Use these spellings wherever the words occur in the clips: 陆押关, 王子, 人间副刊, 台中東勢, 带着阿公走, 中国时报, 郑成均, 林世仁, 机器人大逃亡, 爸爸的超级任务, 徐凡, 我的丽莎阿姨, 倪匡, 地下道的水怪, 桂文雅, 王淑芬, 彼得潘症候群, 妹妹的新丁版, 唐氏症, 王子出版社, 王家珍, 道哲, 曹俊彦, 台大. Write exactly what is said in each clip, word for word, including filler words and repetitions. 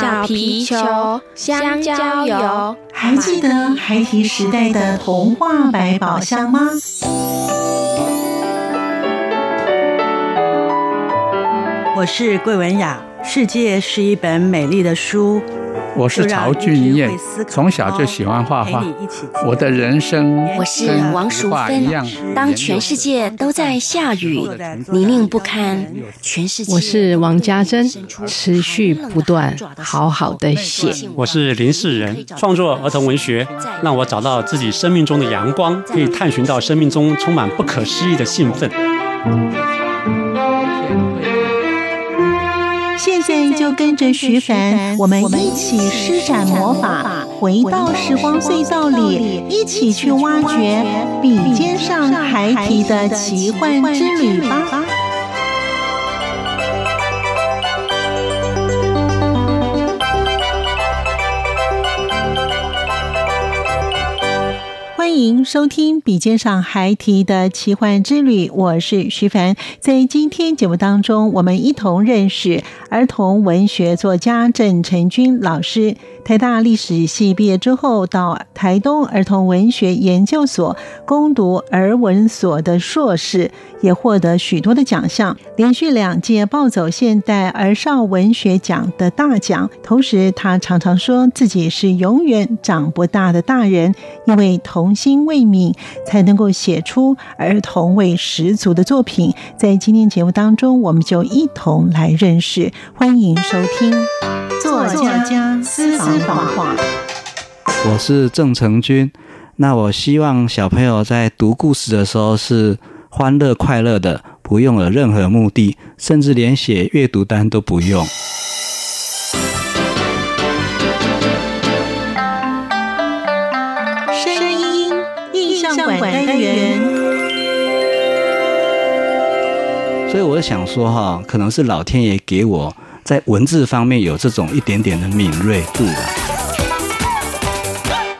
小皮球、香蕉油。还记得孩提时代的童话百宝箱吗？我是桂文雅，世界是一本美丽的书。我是曹俊彦，从小就喜欢画画。我的人生，我是王淑芬。当全世界都在下雨，泥泞不堪，全世界。我是王家珍，持续不断，好好的写。我是林世仁，创作儿童文学，让我找到自己生命中的阳光，可以探寻到生命中充满不可思议的兴奋。现在就跟着徐凡，我们一起施展魔法，回到时光隧道里，一起去挖掘笔尖上孩提的奇幻之旅吧。欢迎收听《笔尖上孩提的奇幻之旅》，我是徐凡。在今天节目当中，我们一同认识儿童文学作家郑成均老师。台大历史系毕业之后，到台东儿童文学研究所攻读儿文所的硕士，也获得许多的奖项，连续两届抱走现代儿少文学奖的大奖。同时，他常常说自己是永远长不大的大人，因为童心未泯，才能够写出儿童味十足的作品。在今天节目当中，我们就一同来认识。欢迎收听作家私房话，我是郑成均。那我希望小朋友在读故事的时候是欢乐快乐的，不用有任何目的，甚至连写阅读单都不用。声音印象馆单元。所以我想说哈，可能是老天爷给我在文字方面有这种一点点的敏锐度了。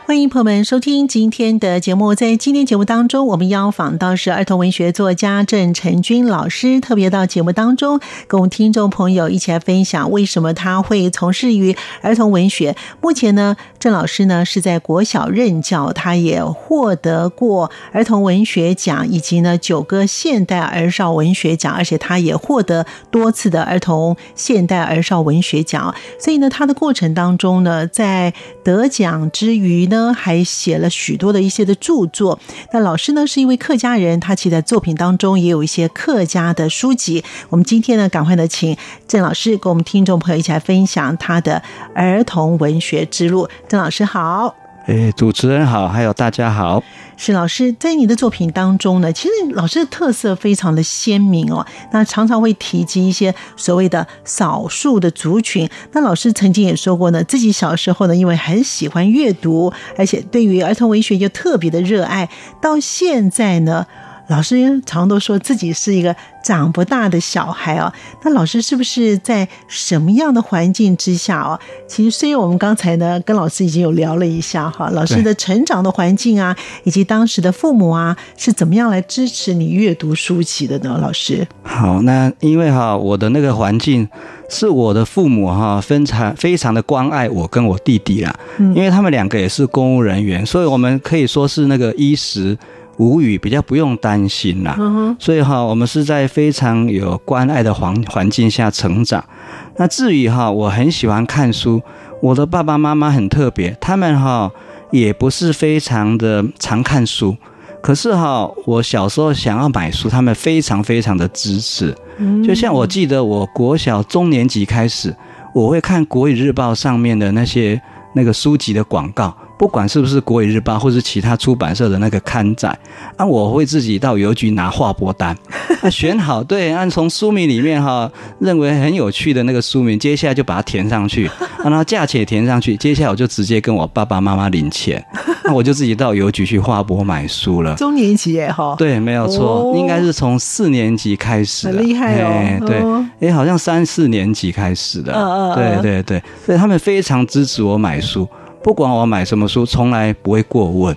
欢迎朋友们收听今天的节目。在今天节目当中，我们邀访到是儿童文学作家郑成均老师，特别到节目当中跟我们听众朋友一起来分享为什么他会从事于儿童文学。目前呢，郑老师呢是在国小任教，他也获得过儿童文学奖以及呢九个现代儿少文学奖，而且他也获得多次的儿童现代儿少文学奖。所以呢，他的过程当中呢，在得奖之余呢，还写了许多的一些的著作。那老师呢是一位客家人，他其实在作品当中也有一些客家的书籍。我们今天呢，赶快的请郑老师跟我们听众朋友一起来分享他的儿童文学之路。郑老师好。哎，主持人好，还有大家好。是老师，在你的作品当中呢，其实老师的特色非常的鲜明哦。那常常会提及一些所谓的少数的族群。那老师曾经也说过呢，自己小时候呢，因为很喜欢阅读，而且对于儿童文学又特别的热爱，到现在呢，老师常都说自己是一个长不大的小孩哦。那老师是不是在什么样的环境之下哦？其实虽然我们刚才呢跟老师已经有聊了一下哈，老师的成长的环境啊，以及当时的父母啊，是怎么样来支持你阅读书籍的呢？老师好，那因为哈我的那个环境是我的父母哈非常非常的关爱我跟我弟弟啦、嗯，因为他们两个也是公务人员，所以我们可以说是那个衣食无语，比较不用担心啦、嗯、所以哈我们是在非常有关爱的环环境下成长。那至于哈我很喜欢看书，我的爸爸妈妈很特别，他们哈也不是非常的常看书，可是哈我小时候想要买书，他们非常非常的支持。就像我记得我国小中年级开始，我会看国语日报上面的那些那个书籍的广告，不管是不是国语日报或是其他出版社的那个刊载啊，我会自己到邮局拿划拨单啊，选好对按从书名里面哈认为很有趣的那个书名，接下来就把它填上去、啊、然后价钱填上去，接下来我就直接跟我爸爸妈妈领钱，那、啊、我就自己到邮局去划拨买书了。中年级耶哈？对，没有错、哦、应该是从四年级开始了，很厉害哦。哎对、哦哎、好像三四年级开始的、哦、对对对，所以他们非常支持我买书，不管我买什么书，从来不会过问。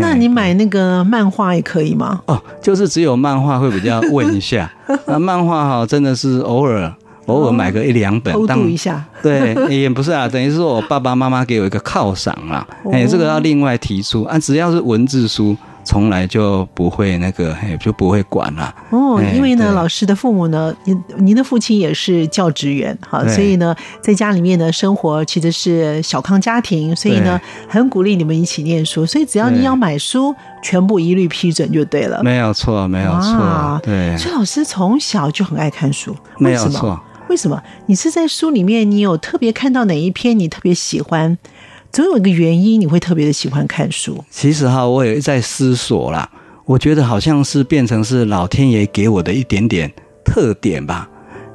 那你买那个漫画也可以吗？哦，就是只有漫画会比较问一下。那漫画哈，真的是偶尔偶尔买个一两本偷渡一下对也不是啊，等于是说我爸爸妈妈给我一个犒赏啦、哦欸、这个要另外提出啊，只要是文字书从来就不会那个、欸、就不会管啦、啊、哦，因为呢、欸、老师的父母呢您的父亲也是教职员哈，所以呢在家里面呢生活其实是小康家庭，所以呢很鼓励你们一起念书，所以只要你要买书全部一律批准就对了，没有错没有错对，所以老师从小就很爱看书，没有错，为什么？你是在书里面你有特别看到哪一篇你特别喜欢？总有一个原因你会特别的喜欢看书。其实哈，我也在思索啦，我觉得好像是变成是老天爷给我的一点点特点吧。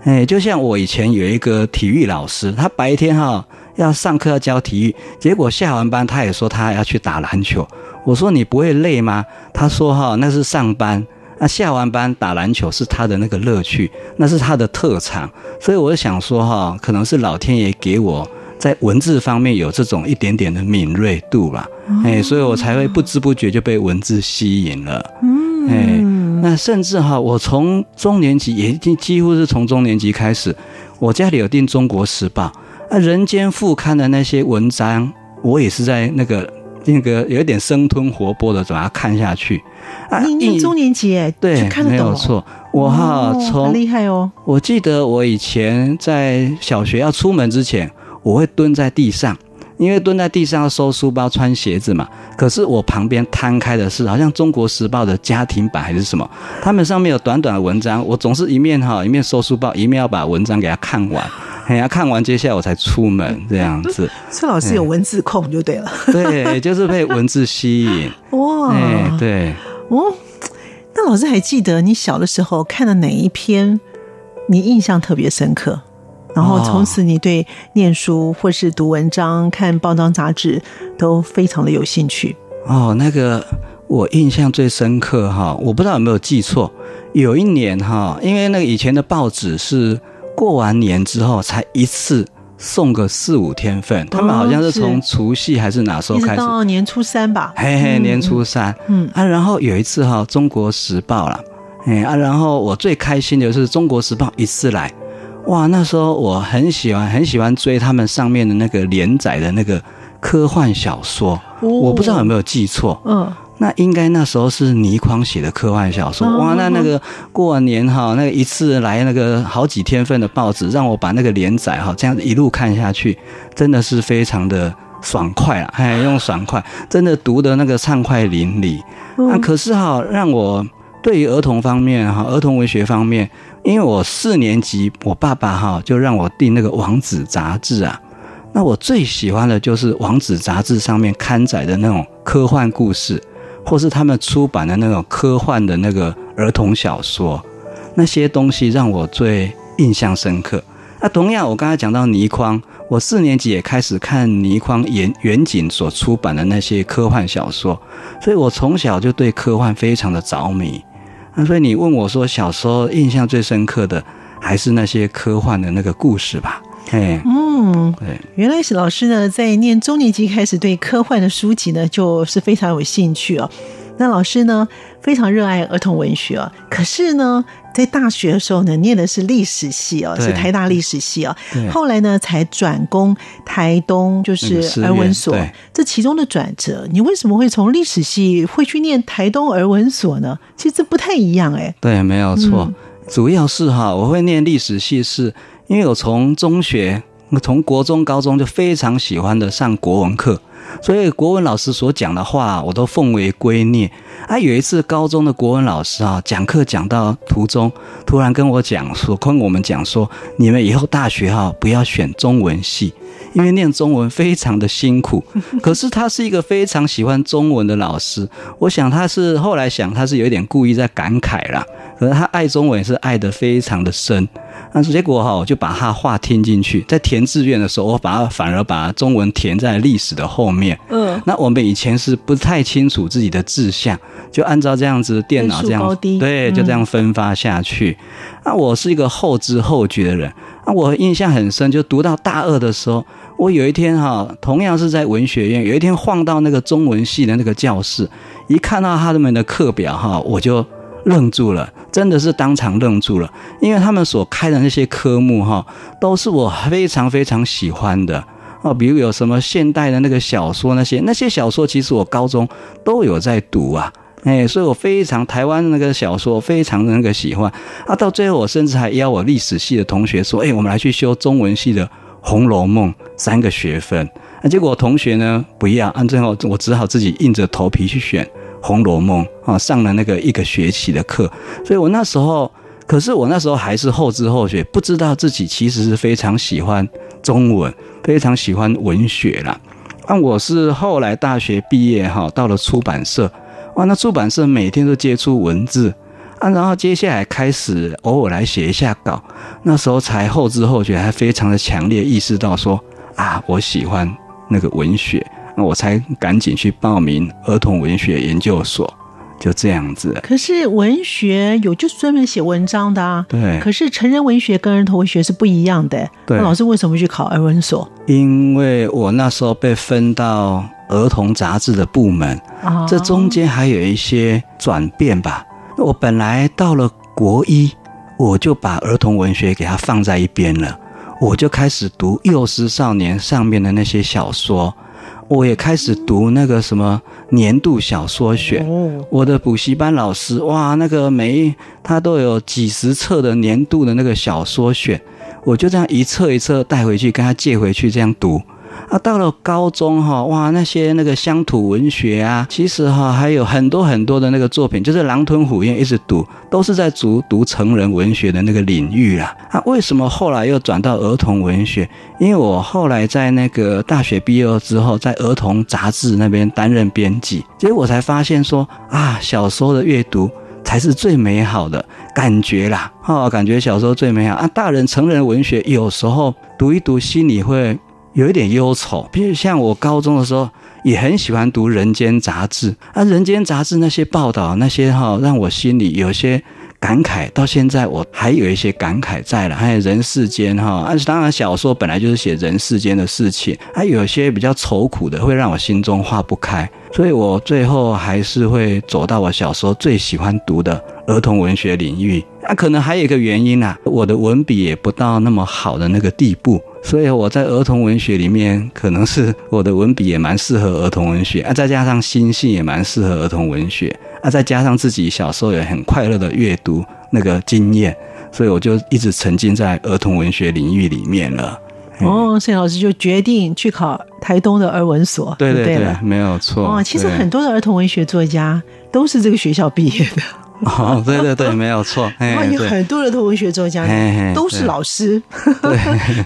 哎，就像我以前有一个体育老师，他白天哈要上课要教体育，结果下完班他也说他要去打篮球。我说你不会累吗？他说哈那是上班。那下完班打篮球是他的那个乐趣，那是他的特长，所以我想说哈，可能是老天爷给我在文字方面有这种一点点的敏锐度啦、哦欸、所以我才会不知不觉就被文字吸引了、嗯欸、那甚至哈，我从中年级也几乎是从中年级开始，我家里有订《中国时报》啊，人间副刊的那些文章我也是在那个那个有一点生吞活剥的把它看下去、啊、你你中年级耶，对，看得懂、哦、没有错，我哈从、哦、很厉害哦。我记得我以前在小学要出门之前，我会蹲在地上，因为蹲在地上要收书包穿鞋子嘛，可是我旁边摊开的是好像中国时报的家庭版还是什么，他们上面有短短的文章，我总是一面哈一面收书包一面要把文章给它看完，哎呀，看完接下来我才出门这样子。所以老师有文字控就对了。对，就是被文字吸引。哇，哎，对，哦，那老师还记得你小的时候看了哪一篇你印象特别深刻？然后从此你对念书或是读文章、看报章杂志都非常的有兴趣。哦，那个我印象最深刻哈，我不知道有没有记错，有一年哈，因为那个以前的报纸是。过完年之后才一次送个四五天份、哦、他们好像是从除夕还是哪时候开始到年初三吧，嘿嘿，年初三、嗯啊、然后有一次、哦、中国时报啦、哎啊、然后我最开心的就是中国时报一次来，哇，那时候我很喜欢很喜欢追他们上面的那个连载的那个科幻小说、哦、我不知道有没有记错，嗯，那应该那时候是倪匡写的科幻小说，哇，那那个过完年哈，那个一次来那个好几天份的报纸，让我把那个连载哈这样一路看下去，真的是非常的爽快啦，哎，用爽快，真的读的那个畅快淋漓。那、啊、可是哈，让我对于儿童方面哈，儿童文学方面，因为我四年级，我爸爸哈就让我订那个《王子》杂志啊。那我最喜欢的就是《王子》杂志上面刊载的那种科幻故事。或是他们出版的那种科幻的那个儿童小说，那些东西让我最印象深刻。那、啊、同样我刚才讲到倪匡，我四年级也开始看倪匡远景所出版的那些科幻小说，所以我从小就对科幻非常的着迷、啊、所以你问我说小时候印象最深刻的还是那些科幻的那个故事吧。嗯，原来是老师呢，在念中年级开始对科幻的书籍呢，就是非常有兴趣哦。那老师呢，非常热爱儿童文学哦。可是呢，在大学的时候呢，念的是历史系哦，是台大历史系哦。后来呢，才转攻台东，就是儿文所。这其中的转折，你为什么会从历史系会去念台东儿文所呢？其实这不太一样哎。对，没有错。嗯，主要是哈，我会念历史系是。因为我从中学从国中高中就非常喜欢的上国文课，所以国文老师所讲的话我都奉为圭臬啊。有一次高中的国文老师啊，讲课讲到途中突然跟我讲说跟我们讲说你们以后大学啊不要选中文系，因为念中文非常的辛苦。可是他是一个非常喜欢中文的老师，我想他是后来想他是有点故意在感慨啦，可是他爱中文也是爱得非常的深。那结果哈，我就把他话听进去，在填志愿的时候我把他反而把中文填在历史的后面。嗯，那我们以前是不太清楚自己的志向，就按照这样子电脑这样对就这样分发下去。那、嗯啊、我是一个后知后觉的人。那、啊、我印象很深，就读到大二的时候，我有一天哈，同样是在文学院，有一天晃到那个中文系的那个教室，一看到他们的课表哈，我就愣住了，真的是当场愣住了，因为他们所开的那些科目哈，都是我非常非常喜欢的。哦，比如有什么现代的那个小说那些，那些小说其实我高中都有在读啊，哎，所以我非常台湾那个小说非常的那个喜欢啊。到最后我甚至还邀我历史系的同学说，哎，我们来去修中文系的《红楼梦》三个学分啊。结果我同学呢不要，啊，最后我只好自己硬着头皮去选《红楼梦》啊，上了那个一个学期的课。所以我那时候，可是我那时候还是后知后觉，不知道自己其实是非常喜欢中文，非常喜欢文学啦。啊，我是后来大学毕业哈，到了出版社，哇，那出版社每天都接触文字啊，然后接下来开始偶尔来写一下稿，那时候才后知后觉，还非常的强烈意识到说啊，我喜欢那个文学，那我才赶紧去报名儿童文学研究所。就这样子。可是文学有就是专门写文章的啊。对。可是成人文学跟儿童文学是不一样的。对。那老师为什么去考儿文所？因为我那时候被分到儿童杂志的部门，哦，这中间还有一些转变吧。我本来到了国一，我就把儿童文学给它放在一边了，我就开始读幼师少年上面的那些小说。我也开始读那个什么年度小说选，我的补习班老师哇，那个每一他都有几十册的年度的那个小说选，我就这样一册一册带回去跟他借回去这样读啊。到了高中哈，哇，那些那个乡土文学啊，其实哈还有很多很多的那个作品，就是狼吞虎咽一直读，都是在读读成人文学的那个领域啦。啊，为什么后来又转到儿童文学？因为我后来在那个大学毕业之后，在儿童杂志那边担任编辑，结果我才发现说啊，小说的阅读才是最美好的感觉啦，哦，感觉小说最美好啊。大人成人文学有时候读一读，心里会有一点忧愁，比如像我高中的时候也很喜欢读人间杂志啊，人间杂志那些报道那些哈，哦，让我心里有些感慨，到现在我还有一些感慨在了。还有人世间哈，啊，当然小说本来就是写人世间的事情，还，啊，有些比较愁苦的会让我心中化不开，所以我最后还是会走到我小时候最喜欢读的儿童文学领域。那，啊，可能还有一个原因啊，我的文笔也不到那么好的那个地步，所以我在儿童文学里面可能是我的文笔也蛮适合儿童文学啊，再加上心性也蛮适合儿童文学啊，再加上自己小时候也很快乐的阅读那个经验，所以我就一直沉浸在儿童文学领域里面了。哦，所以老师就决定去考台东的儿文所。对对 对, 对，没有错。哦，其实很多的儿童文学作家都是这个学校毕业的。哦，对对对，没有错。然后有很多的儿童文学作家都是老师，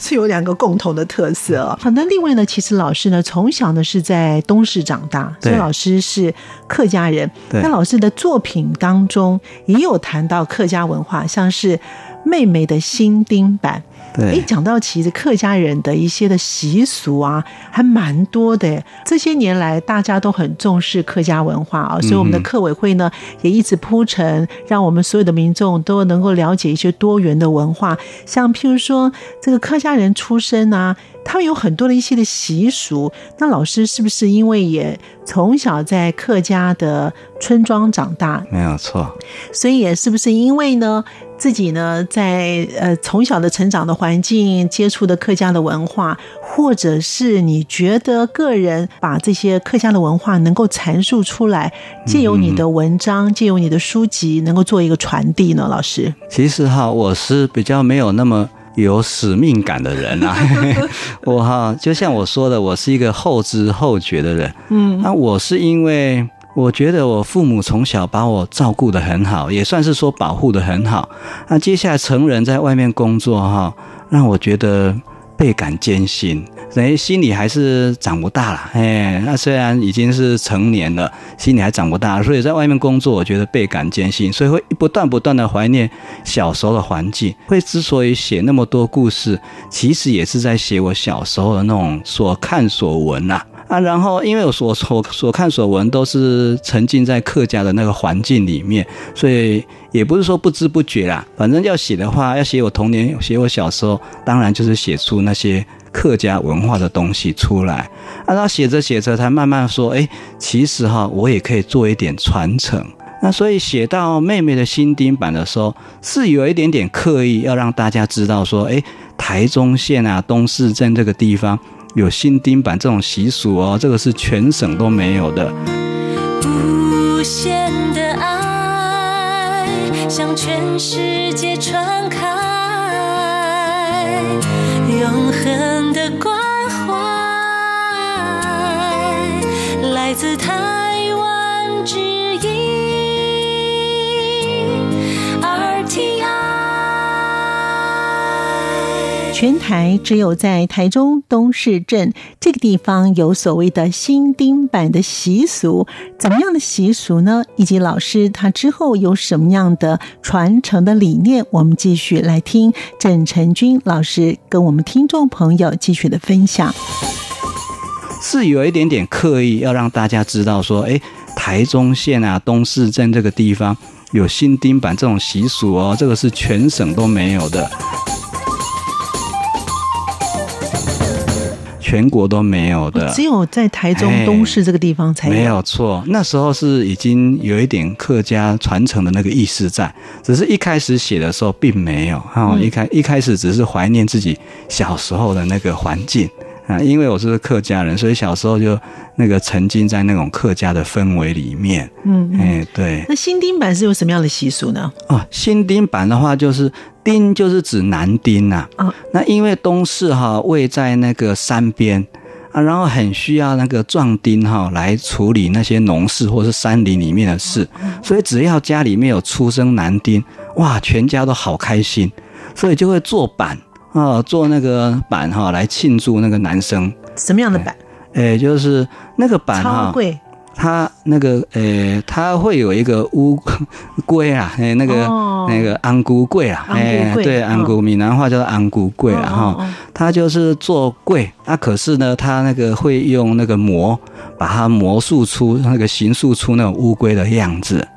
是有两个共同的特色哦。好，那另外呢，其实老师呢从小呢是在东势长大，所以老师是客家人。那老师的作品当中也有谈到客家文化，像是《妹妹的新丁版》。对，讲到其实客家人的一些的习俗啊，还蛮多的。这些年来大家都很重视客家文化啊，所以我们的客委会呢也一直铺陈，让我们所有的民众都能够了解一些多元的文化。像譬如说这个客家人出身啊，他们有很多的一些的习俗。那老师是不是因为也从小在客家的村庄长大？没有错。所以也是不是因为呢自己呢在呃从小的成长的环境接触的客家的文化，或者是你觉得个人把这些客家的文化能够阐述出来，借由你的文章，借由你的书籍能够做一个传递呢？老师其实哈，我是比较没有那么有使命感的人啊。我哈就像我说的，我是一个后知后觉的人。嗯，那我是因为我觉得我父母从小把我照顾得很好，也算是说保护得很好。那接下来成人在外面工作哈，让我觉得倍感艰辛，等于心里还是长不大啦。哎，那虽然已经是成年了，心里还长不大，所以在外面工作我觉得倍感艰辛，所以会不断不断的怀念小时候的环境。会之所以写那么多故事，其实也是在写我小时候的那种所看所闻啦。啊，然后因为我所所所看所闻都是沉浸在客家的那个环境里面，所以也不是说不知不觉啦。反正要写的话，要写我童年，写我小时候，当然就是写出那些客家文化的东西出来。啊，然后写着写着才慢慢说，哎，其实哈，我也可以做一点传承。那所以写到妹妹的新丁版的时候，是有一点点刻意要让大家知道说，诶，台中县啊，东势镇这个地方有新丁版这种习俗哦，这个是全省都没有的。无限的爱向全世界传开，永恒的关怀来自台湾之音 R T I。 全台只有在台中东势镇这个地方有所谓的新丁版的习俗，怎么样的习俗呢？以及老师他之后有什么样的传承的理念？我们继续来听郑成均老师跟我们听众朋友继续的分享。是有一点点刻意要让大家知道说，诶，台中县啊，东势镇这个地方有新丁版这种习俗哦，这个是全省都没有的，全国都没有的，只有在台中东势这个地方才有。没有错，那时候是已经有一点客家传承的那个意识在，只是一开始写的时候并没有、嗯、一开一开始只是怀念自己小时候的那个环境啊，因为我是客家人，所以小时候就那个沉浸在那种客家的氛围里面。嗯，哎、欸，对。那新丁版是有什么样的习俗呢？哦，新丁版的话，就是丁就是指男丁呐、啊。啊、哦，那因为东势哈位在那个山边啊，然后很需要那个壮丁哈来处理那些农事或是山林里面的事，嗯、所以只要家里面有出生男丁，哇，全家都好开心，所以就会做板。呃、哦、做那个板齁、哦、来庆祝那个男生。什么样的板？诶、欸欸、就是那个板齁、哦。超贵。它那个诶、欸、它会有一个乌龟啦、欸、那个、哦、那个安菇柜啦。诶、欸、对，安菇闽南话叫做安菇柜啦齁、哦哦。它就是做柜，那、啊、可是呢它那个会用那个模把它模塑出那个形塑出那种乌龟的样子。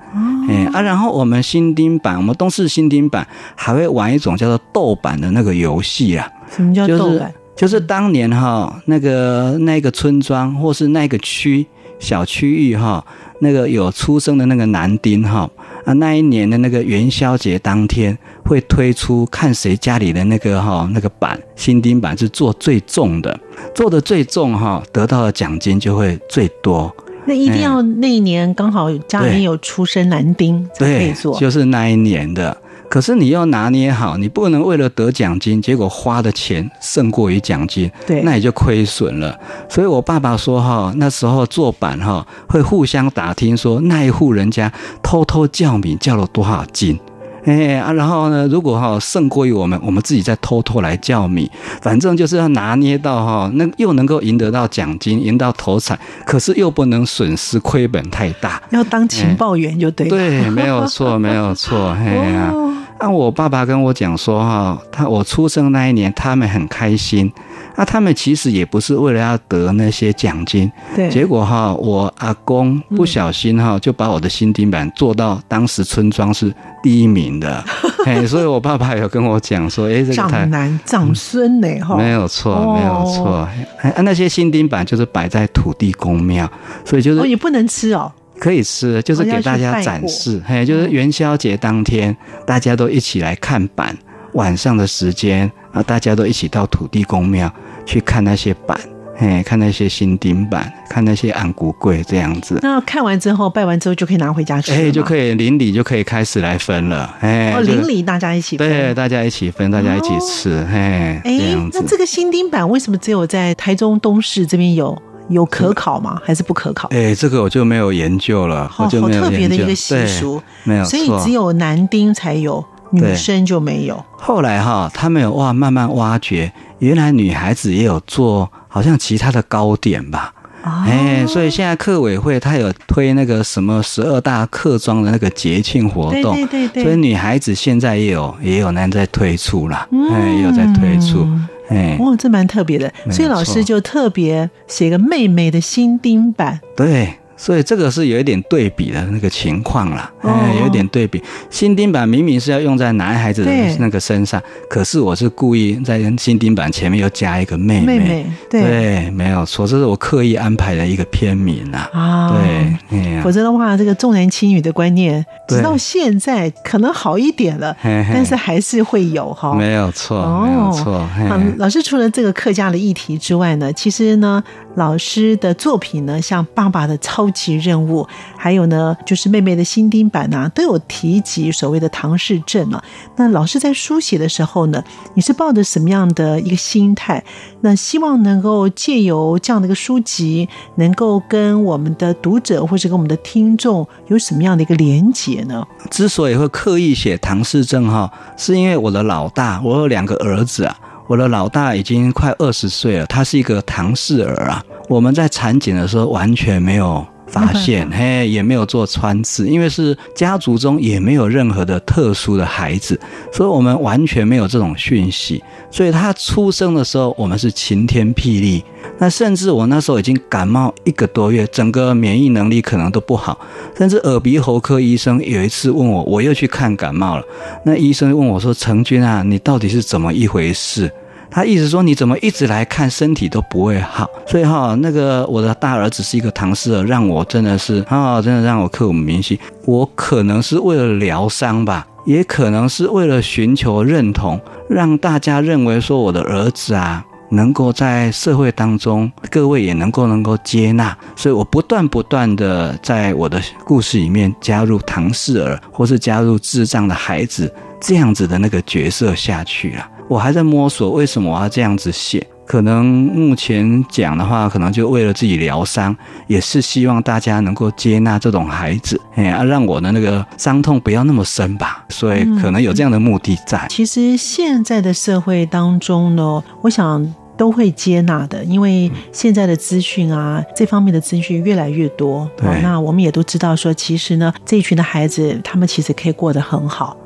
哎啊，然后我们新丁版，我们东势新丁版还会玩一种叫做豆板的那个游戏啊。什么叫豆板？就是、就是当年哈、哦、那个那个村庄或是那个区小区域哈、哦，那个有出生的那个男丁哈、哦、啊，那一年的那个元宵节当天会推出，看谁家里的那个哈、哦、那个板新丁板是做最重的，做的最重哈、哦，得到的奖金就会最多。那一定要那一年刚好家里面有出生男丁才可以做，就是那一年的。可是你要拿捏好，你不能为了得奖金，结果花的钱胜过于奖金，对，那也就亏损了。所以我爸爸说哈，那时候做板哈会互相打听说，那一户人家偷偷叫米叫了多少斤。哎啊，然后呢？如果哈、哦、胜过于我们，我们自己再偷偷来叫米，反正就是要拿捏到哈、哦，那又能够赢得到奖金，赢到头彩，可是又不能损失亏本太大，要当情报员就对了。对，没有错，没有错。嘿啊，按、啊、我爸爸跟我讲说哈，他我出生那一年，他们很开心。那、啊、他们其实也不是为了要得那些奖金，对。结果哈，我阿公不小心哈、嗯、就把我的新丁版做到当时村庄是第一名的，哎，所以我爸爸有跟我讲说，哎，这个长男长孙呢，哈、嗯，没有错，哦、没有错。哎、啊，那些新丁版就是摆在土地公庙，所以就是哦，也不能吃哦。可以吃，就是给大家展示，哎、哦，就是元宵节当天，大家都一起来看板，晚上的时间啊，大家都一起到土地公庙。去看那些板，哎，看那些新丁板，看那些安骨粿这样子。那看完之后，拜完之后就可以拿回家吃了，哎，就可以邻里就可以开始来分了，哎，哦，邻里大家一起分，对，大家一起分，大家一起吃，哦、哎，这样子。那这个新丁板为什么只有在台中东势这边有？有可考吗？还是不可考？哎、欸，这个我就没有研究了，哦、我就没有研究。好特别的一个习俗，没有错，所以只有男丁才有。女生就没有。后来哈，他们有哇，慢慢挖掘，原来女孩子也有做，好像其他的糕点吧。哎、哦，所以现在客委会他有推那个什么十二大客庄的那个节庆活动，对对对对，所以女孩子现在也有也有男在推出啦，哎、嗯，也有在推出。哎，哇，这蛮特别的。所以老师就特别写个妹妹的新丁版。对。所以这个是有一点对比的那个情况啦、哦欸、有一点对比。新钉板明明是要用在男孩子的那个身上，可是我是故意在新钉板前面又加一个妹妹，妹妹 对, 对，没有错，这是我刻意安排的一个片名啦、啊哦、对、嗯、否则的话这个重男轻女的观念直到现在可能好一点了，但是还是会有哈、哦，没有错，没有错。嗯，老师除了这个客家的议题之外呢，其实呢老师的作品呢，像《爸爸的超级任务》，还有呢就是妹妹的新钉板啊，都有提及所谓的唐氏症啊。那老师在书写的时候呢，你是抱着什么样的一个心态？那希望能够借由这样的一个书籍，能够跟我们的读者或者跟我们的听众有什么样的一个连结呢？之所以会刻意写唐氏症哈，是因为我的老大，我有两个儿子啊。我的老大已经快二十岁了，他是一个唐氏儿啊。我们在产检的时候完全没有发现，嘿，也没有做穿刺，因为是家族中也没有任何的特殊的孩子，所以我们完全没有这种讯息。所以他出生的时候，我们是晴天霹雳。那甚至我那时候已经感冒一个多月，整个免疫能力可能都不好，甚至耳鼻喉科医生有一次问我，我又去看感冒了，那医生问我说，成均啊，你到底是怎么一回事？他意思说你怎么一直来看身体都不会好。所以哈、哦，那个我的大儿子是一个唐氏儿，让我真的是啊、哦，真的让我刻骨铭心。我可能是为了疗伤吧，也可能是为了寻求认同，让大家认为说我的儿子啊能够在社会当中，各位也能够能够接纳，所以我不断不断的在我的故事里面加入唐氏儿，或是加入智障的孩子这样子的那个角色下去了、啊。我还在摸索为什么我要这样子写，可能目前讲的话，可能就为了自己疗伤，也是希望大家能够接纳这种孩子，哎、啊，让我的那个伤痛不要那么深吧，所以可能有这样的目的在、嗯、其实现在的社会当中呢，我想都会接纳的，因为现在的资讯啊，这方面的资讯越来越多、哦、那我们也都知道说，其实呢这一群的孩子他们其实可以过得很好。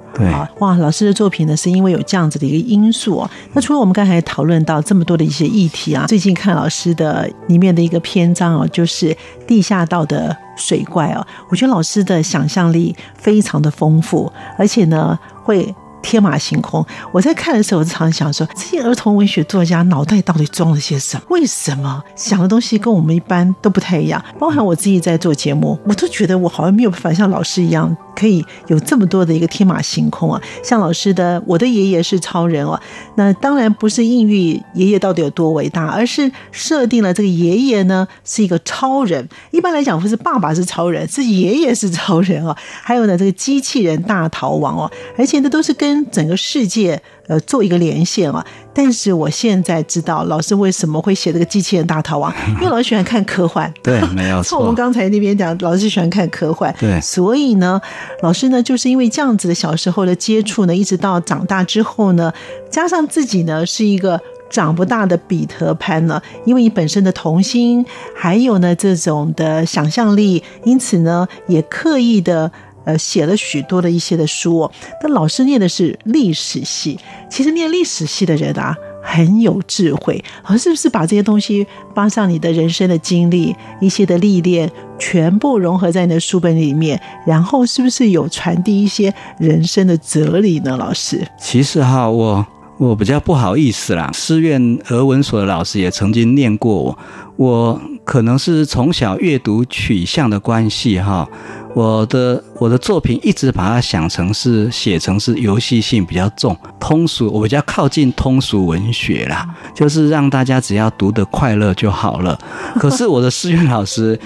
哇，老师的作品呢，是因为有这样子的一个因素、哦、那除了我们刚才讨论到这么多的一些议题啊，最近看老师的里面的一个篇章哦，就是地下道的水怪哦，我觉得老师的想象力非常的丰富，而且呢会天马行空。我在看的时候，我常想说，这些儿童文学作家脑袋到底装了些什么？为什么想的东西跟我们一般都不太一样？包含我自己在做节目，我都觉得我好像没有办法像老师一样，可以有这么多的一个天马行空啊。像老师的《我的爷爷是超人》啊，那当然不是隐喻爷爷到底有多伟大，而是设定了这个爷爷呢是一个超人。一般来讲，不是爸爸是超人，是爷爷是超人啊。还有呢，这个机器人大逃亡哦、啊，而且那都是跟跟整个世界呃做一个连线啊。但是我现在知道老师为什么会写这个机器人大逃亡，因为老师喜欢看科幻对，没有错，从我们刚才那边讲，老师喜欢看科幻，对，所以呢老师呢就是因为这样子的小时候的接触呢，一直到长大之后呢，加上自己呢是一个长不大的彼得潘呢，因为你本身的童心还有呢这种的想象力，因此呢也刻意的呃，写了许多的一些的书、哦、但老师念的是历史系，其实念历史系的人啊很有智慧，而是不是把这些东西帮上你的人生的经历一些的历练全部融合在你的书本里面，然后是不是有传递一些人生的哲理呢？老师其实哈，我我比较不好意思啦，师院俄文所的老师也曾经念过我，我可能是从小阅读取向的关系哈，我的我的作品一直把它想成是写成是游戏性比较重，通俗，我比较靠近通俗文学啦，就是让大家只要读得快乐就好了。可是我的师院老师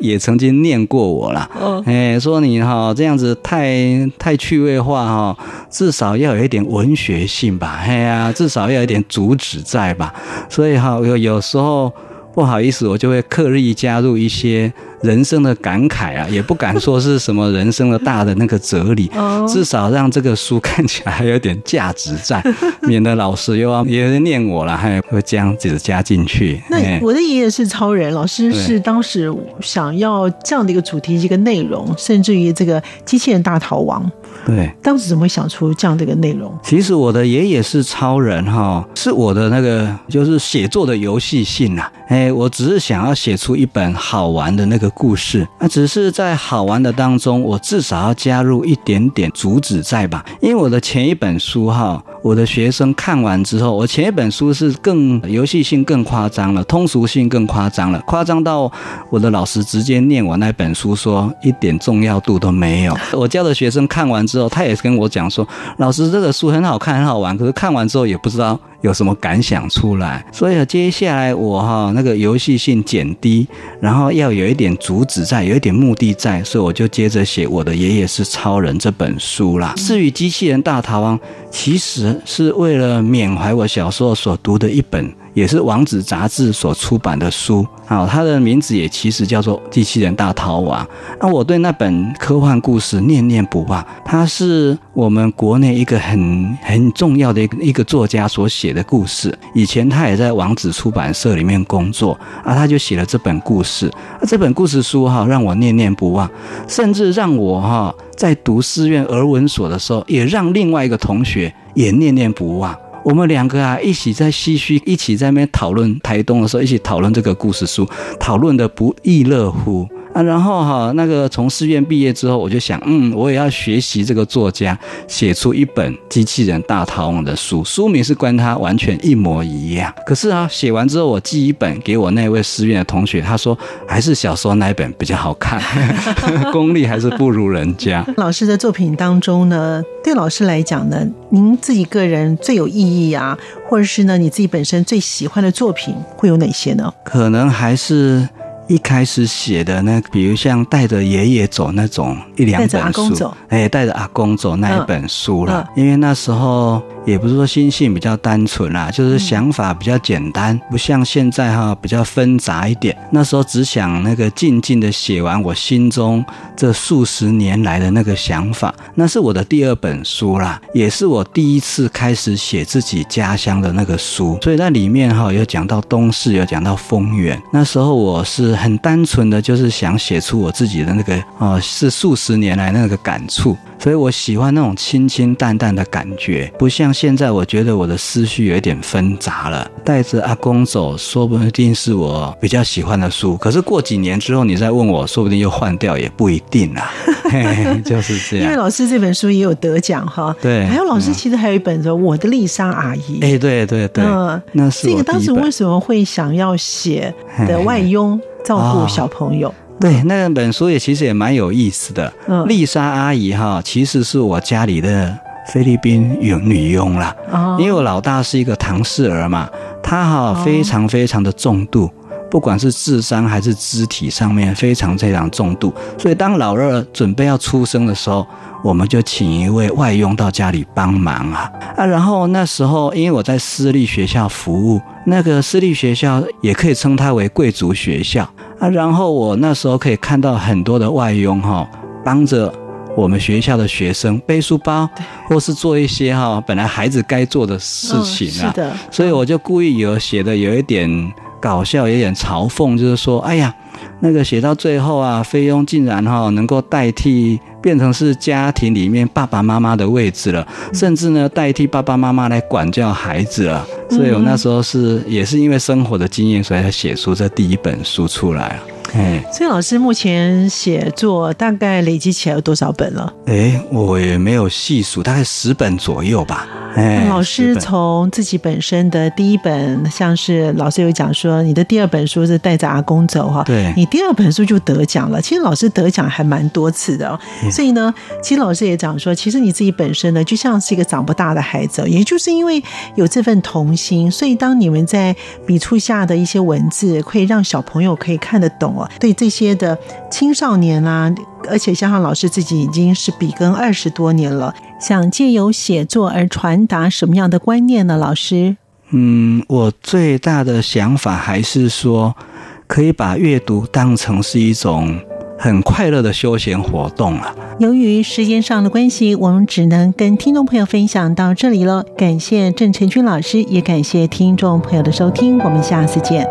也曾经念过我啦，哎，说你哈这样子太太趣味化哈，至少要有一点文学性吧，哎呀，至少要有一点主旨在吧。所以哈，有有时候不好意思，我就会刻意加入一些人生的感慨啊，也不敢说是什么人生的大的那个哲理至少让这个书看起来有点价值在，免得老师又要也念我了，还会这样子加进去。那我的爷爷是超人，老师是当时想要这样的一个主题，一个内容，甚至于这个机器人大逃亡，对，当时怎么会想出这样的一个内容？其实我的爷爷是超人哈，是我的那个就是写作的游戏性啊。哎，我只是想要写出一本好玩的那个故事，那只是在好玩的当中，我至少要加入一点点主旨在吧？因为我的前一本书哈，我的学生看完之后，我前一本书是更游戏性更夸张了，通俗性更夸张了，夸张到我的老师直接念我那本书说一点重要度都没有。我教的学生看完之后，他也跟我讲说，老师这个书很好看很好玩，可是看完之后也不知道有什么感想出来。所以接下来我哈那个游戏性减低，然后要有一点主旨在，有一点目的在，所以我就接着写我的爷爷是超人这本书啦。至于机器人大逃亡，其实是为了缅怀我小时候所读的一本也是王子杂志所出版的书，好，它的名字也其实叫做《机器人大逃亡》。那我对那本科幻故事念念不忘，它是我们国内一个很很重要的一个一个作家所写的故事。以前他也在王子出版社里面工作啊，他就写了这本故事。啊，这本故事书哈，让我念念不忘，甚至让我哈在读师院儿文所的时候，也让另外一个同学也念念不忘。我们两个啊，一起在唏嘘，一起在那边讨论台东的时候，一起讨论这个故事书，讨论的不亦乐乎啊。然后哈，那个从师院毕业之后，我就想，嗯，我也要学习这个作家，写出一本《机器人大逃亡》的书，书名是跟他完全一模一样。可是啊，写完之后我寄一本给我那位师院的同学，他说还是小时候那一本比较好看，功力还是不如人家。老师的作品当中呢，对老师来讲呢，您自己个人最有意义啊，或者是呢你自己本身最喜欢的作品会有哪些呢？可能还是一开始写的那，比如像带着爷爷走那种一两本书，带着阿公走，哎，带着阿公走那一本书了。嗯嗯，因为那时候也不是说心性比较单纯啦，就是想法比较简单，不像现在哈比较纷杂一点。那时候只想那个静静的写完我心中这数十年来的那个想法。那是我的第二本书啦，也是我第一次开始写自己家乡的那个书。所以在里面哈有讲到东势，有讲到丰原。那时候我是很单纯的，就是想写出我自己的那个啊、呃，是数十年来那个感触。所以我喜欢那种清清淡淡的感觉，不像现在我觉得我的思绪有一点纷杂了。带着阿公走说不定是我比较喜欢的书，可是过几年之后你再问我，说不定又换掉也不一定啦。嘿，就是这样。因为老师这本书也有得奖哈，对，还有老师其实还有一本《我的丽莎阿姨》。哎、嗯欸，对对对，嗯，那是我第一本。这个当时为什么会想要写的外佣照顾小朋友？哦，对，那本书也其实也蛮有意思的。嗯，丽莎阿姨哈，其实是我家里的菲律宾女佣啦。哦，因为我老大是一个唐氏儿嘛，她哈非常非常的重度。哦，不管是智商还是肢体上面非常非常重度，所以当老二准备要出生的时候，我们就请一位外佣到家里帮忙啊啊！然后那时候因为我在私立学校服务，那个私立学校也可以称它为贵族学校啊。然后我那时候可以看到很多的外佣哈，帮着我们学校的学生背书包，或是做一些哈本来孩子该做的事情啊。哦，是的，所以我就故意有写的有一点搞笑，有点嘲讽，就是说，哎呀，那个写到最后啊，菲佣竟然哈能够代替，变成是家庭里面爸爸妈妈的位置了，甚至呢代替爸爸妈妈来管教孩子了。所以我那时候是也是因为生活的经验，所以才写出这第一本书出来了。嗯，所以老师目前写作大概累积起来有多少本了？哎，我也没有细数，大概十本左右吧。哎，老师从自己本身的第一本，像是老师有讲说，你的第二本书是带着阿公走哈，对，你第二本书就得奖了。其实老师得奖还蛮多次的，嗯，所以呢，其实老师也讲说，其实你自己本身呢，就像是一个长不大的孩子，也就是因为有这份童心，所以当你们在笔触下的一些文字，可以让小朋友可以看得懂。对这些的青少年啊，而且加上老师自己已经是笔耕二十多年了，想借由写作而传达什么样的观念呢？老师，嗯，我最大的想法还是说，可以把阅读当成是一种很快乐的休闲活动了。由于时间上的关系，我们只能跟听众朋友分享到这里了。感谢郑成军老师，也感谢听众朋友的收听，我们下次见。